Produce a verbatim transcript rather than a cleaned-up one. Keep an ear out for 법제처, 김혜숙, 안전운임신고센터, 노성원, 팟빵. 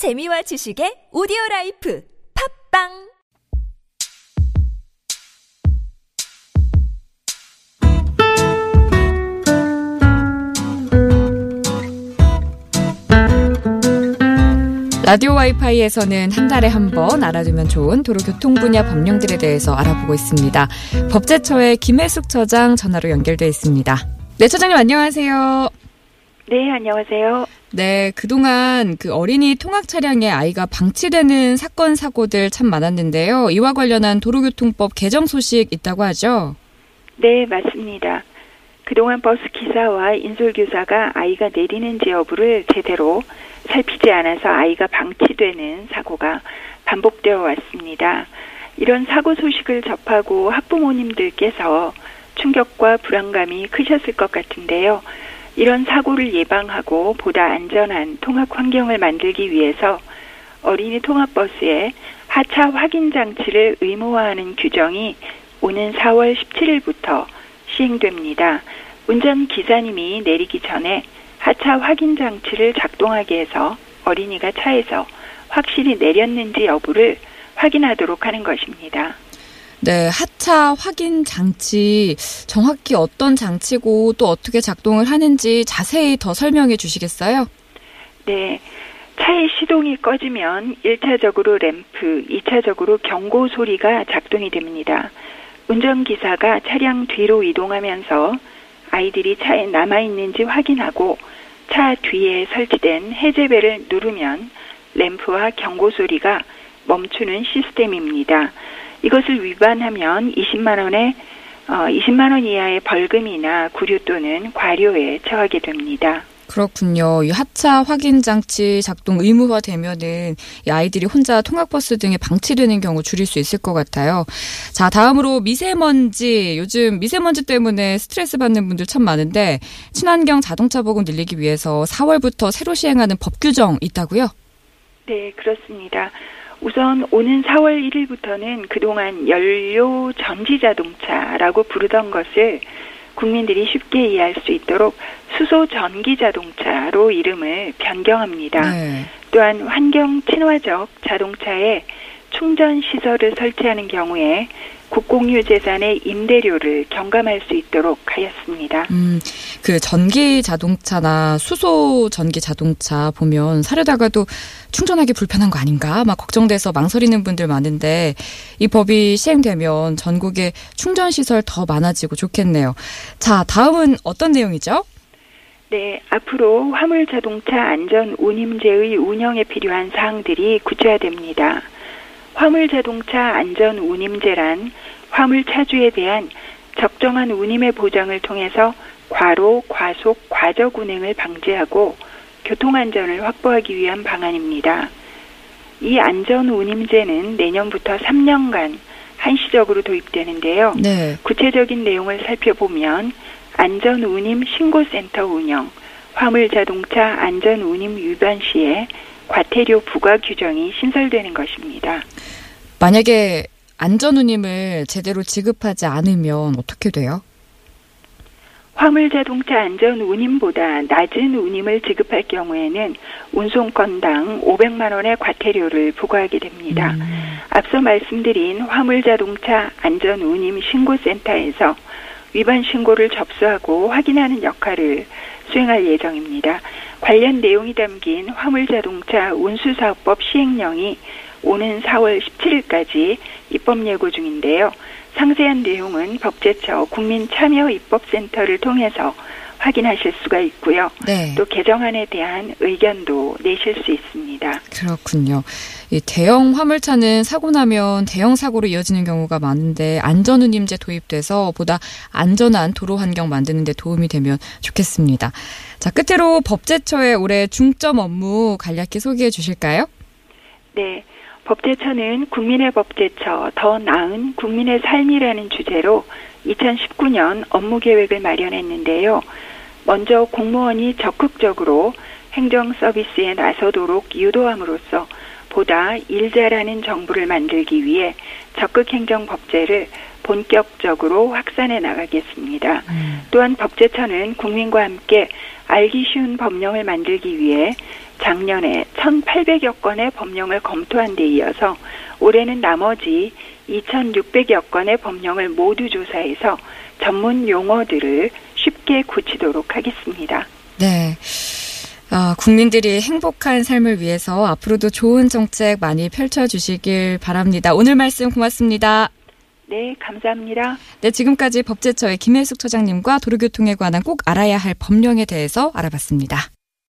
재미와 지식의 오디오라이프 팟빵 라디오 와이파이에서는 한 달에 한 번 알아두면 좋은 도로교통 분야 법령들에 대해서 알아보고 있습니다. 법제처의 김혜숙 처장 전화로 연결돼 있습니다. 네, 처장님 안녕하세요. 네, 안녕하세요. 네, 그동안 그 어린이 통학 차량에 아이가 방치되는 사건, 사고들 참 많았는데요. 이와 관련한 도로교통법 개정 소식 있다고 하죠? 네, 맞습니다. 그동안 버스 기사와 인솔교사가 아이가 내리는지 여부를 제대로 살피지 않아서 아이가 방치되는 사고가 반복되어 왔습니다. 이런 사고 소식을 접하고 학부모님들께서 충격과 불안감이 크셨을 것 같은데요. 이런 사고를 예방하고 보다 안전한 통학 환경을 만들기 위해서 어린이 통학버스에 하차 확인 장치를 의무화하는 규정이 오는 사월 십칠일부터 시행됩니다. 운전기사님이 내리기 전에 하차 확인 장치를 작동하게 해서 어린이가 차에서 확실히 내렸는지 여부를 확인하도록 하는 것입니다. 네, 하차 확인 장치, 정확히 어떤 장치고 또 어떻게 작동을 하는지 자세히 더 설명해 주시겠어요? 네, 차의 시동이 꺼지면 일차적으로 램프, 이차적으로 경고 소리가 작동이 됩니다. 운전기사가 차량 뒤로 이동하면서 아이들이 차에 남아있는지 확인하고 차 뒤에 설치된 해제벨을 누르면 램프와 경고 소리가 멈추는 시스템입니다. 이것을 위반하면 이십만 원에, 어, 이십만 원 이하의 벌금이나 구류 또는 과료에 처하게 됩니다. 그렇군요. 이 하차 확인 장치 작동 의무화되면은 이 아이들이 혼자 통학버스 등에 방치되는 경우 줄일 수 있을 것 같아요. 자, 다음으로 미세먼지. 요즘 미세먼지 때문에 스트레스 받는 분들 참 많은데 친환경 자동차 보급 늘리기 위해서 사월부터 새로 시행하는 법 규정 있다고요? 네, 그렇습니다. 우선 오는 사월 일일부터는 그동안 연료 전지자동차라고 부르던 것을 국민들이 쉽게 이해할 수 있도록 수소 전기 자동차로 이름을 변경합니다. 네. 또한 환경 친화적 자동차에 충전 시설을 설치하는 경우에 국공유 재산의 임대료를 경감할 수 있도록 하였습니다. 음, 그 전기 자동차나 수소 전기 자동차 보면 사려다가도 충전하기 불편한 거 아닌가 막 걱정돼서 망설이는 분들 많은데 이 법이 시행되면 전국에 충전 시설 더 많아지고 좋겠네요. 자, 다음은 어떤 내용이죠? 네, 앞으로 화물 자동차 안전 운임제의 운영에 필요한 사항들이 구체화됩니다. 화물자동차 안전운임제란 화물차주에 대한 적정한 운임의 보장을 통해서 과로, 과속, 과적 운행을 방지하고 교통안전을 확보하기 위한 방안입니다. 이 안전운임제는 내년부터 삼 년간 한시적으로 도입되는데요. 네. 구체적인 내용을 살펴보면 안전운임신고센터 운영, 화물자동차 안전운임 위반 시에 과태료 부과 규정이 신설되는 것입니다. 만약에 안전운임을 제대로 지급하지 않으면 어떻게 돼요? 화물자동차 안전운임보다 낮은 운임을 지급할 경우에는 운송건당 오백만 원의 과태료를 부과하게 됩니다. 음. 앞서 말씀드린 화물자동차 안전운임신고센터에서 위반 신고를 접수하고 확인하는 역할을 수행할 예정입니다. 관련 내용이 담긴 화물자동차 운수사업법 시행령이 오는 사월 십칠일까지 입법 예고 중인데요. 상세한 내용은 법제처 국민참여입법센터를 통해서 확인하실 수가 있고요. 네. 또 개정안에 대한 의견도 내실 수 있습니다. 그렇군요. 이 대형 화물차는 사고 나면 대형 사고로 이어지는 경우가 많은데 안전운임제 도입돼서 보다 안전한 도로 환경 만드는 데 도움이 되면 좋겠습니다. 자, 끝으로 법제처의 올해 중점 업무 간략히 소개해 주실까요? 네. 법제처는 국민의 법제처, 더 나은 국민의 삶이라는 주제로 이천십구년 업무 계획을 마련했는데요. 먼저 공무원이 적극적으로 행정 서비스에 나서도록 유도함으로써 보다 일 잘하는 정부를 만들기 위해 적극 행정 법제를 본격적으로 확산해 나가겠습니다. 음. 또한 법제처는 국민과 함께 알기 쉬운 법령을 만들기 위해 작년에 천팔백여 건의 법령을 검토한 데 이어서 올해는 나머지 이천육백여 건의 법령을 모두 조사해서 전문 용어들을 쉽게 고치도록 하겠습니다. 네. 어, 국민들이 행복한 삶을 위해서 앞으로도 좋은 정책 많이 펼쳐주시길 바랍니다. 오늘 말씀 고맙습니다. 네, 감사합니다. 네, 지금까지 법제처의 김혜숙 처장님과 도로교통에 관한 꼭 알아야 할 법령에 대해서 알아봤습니다.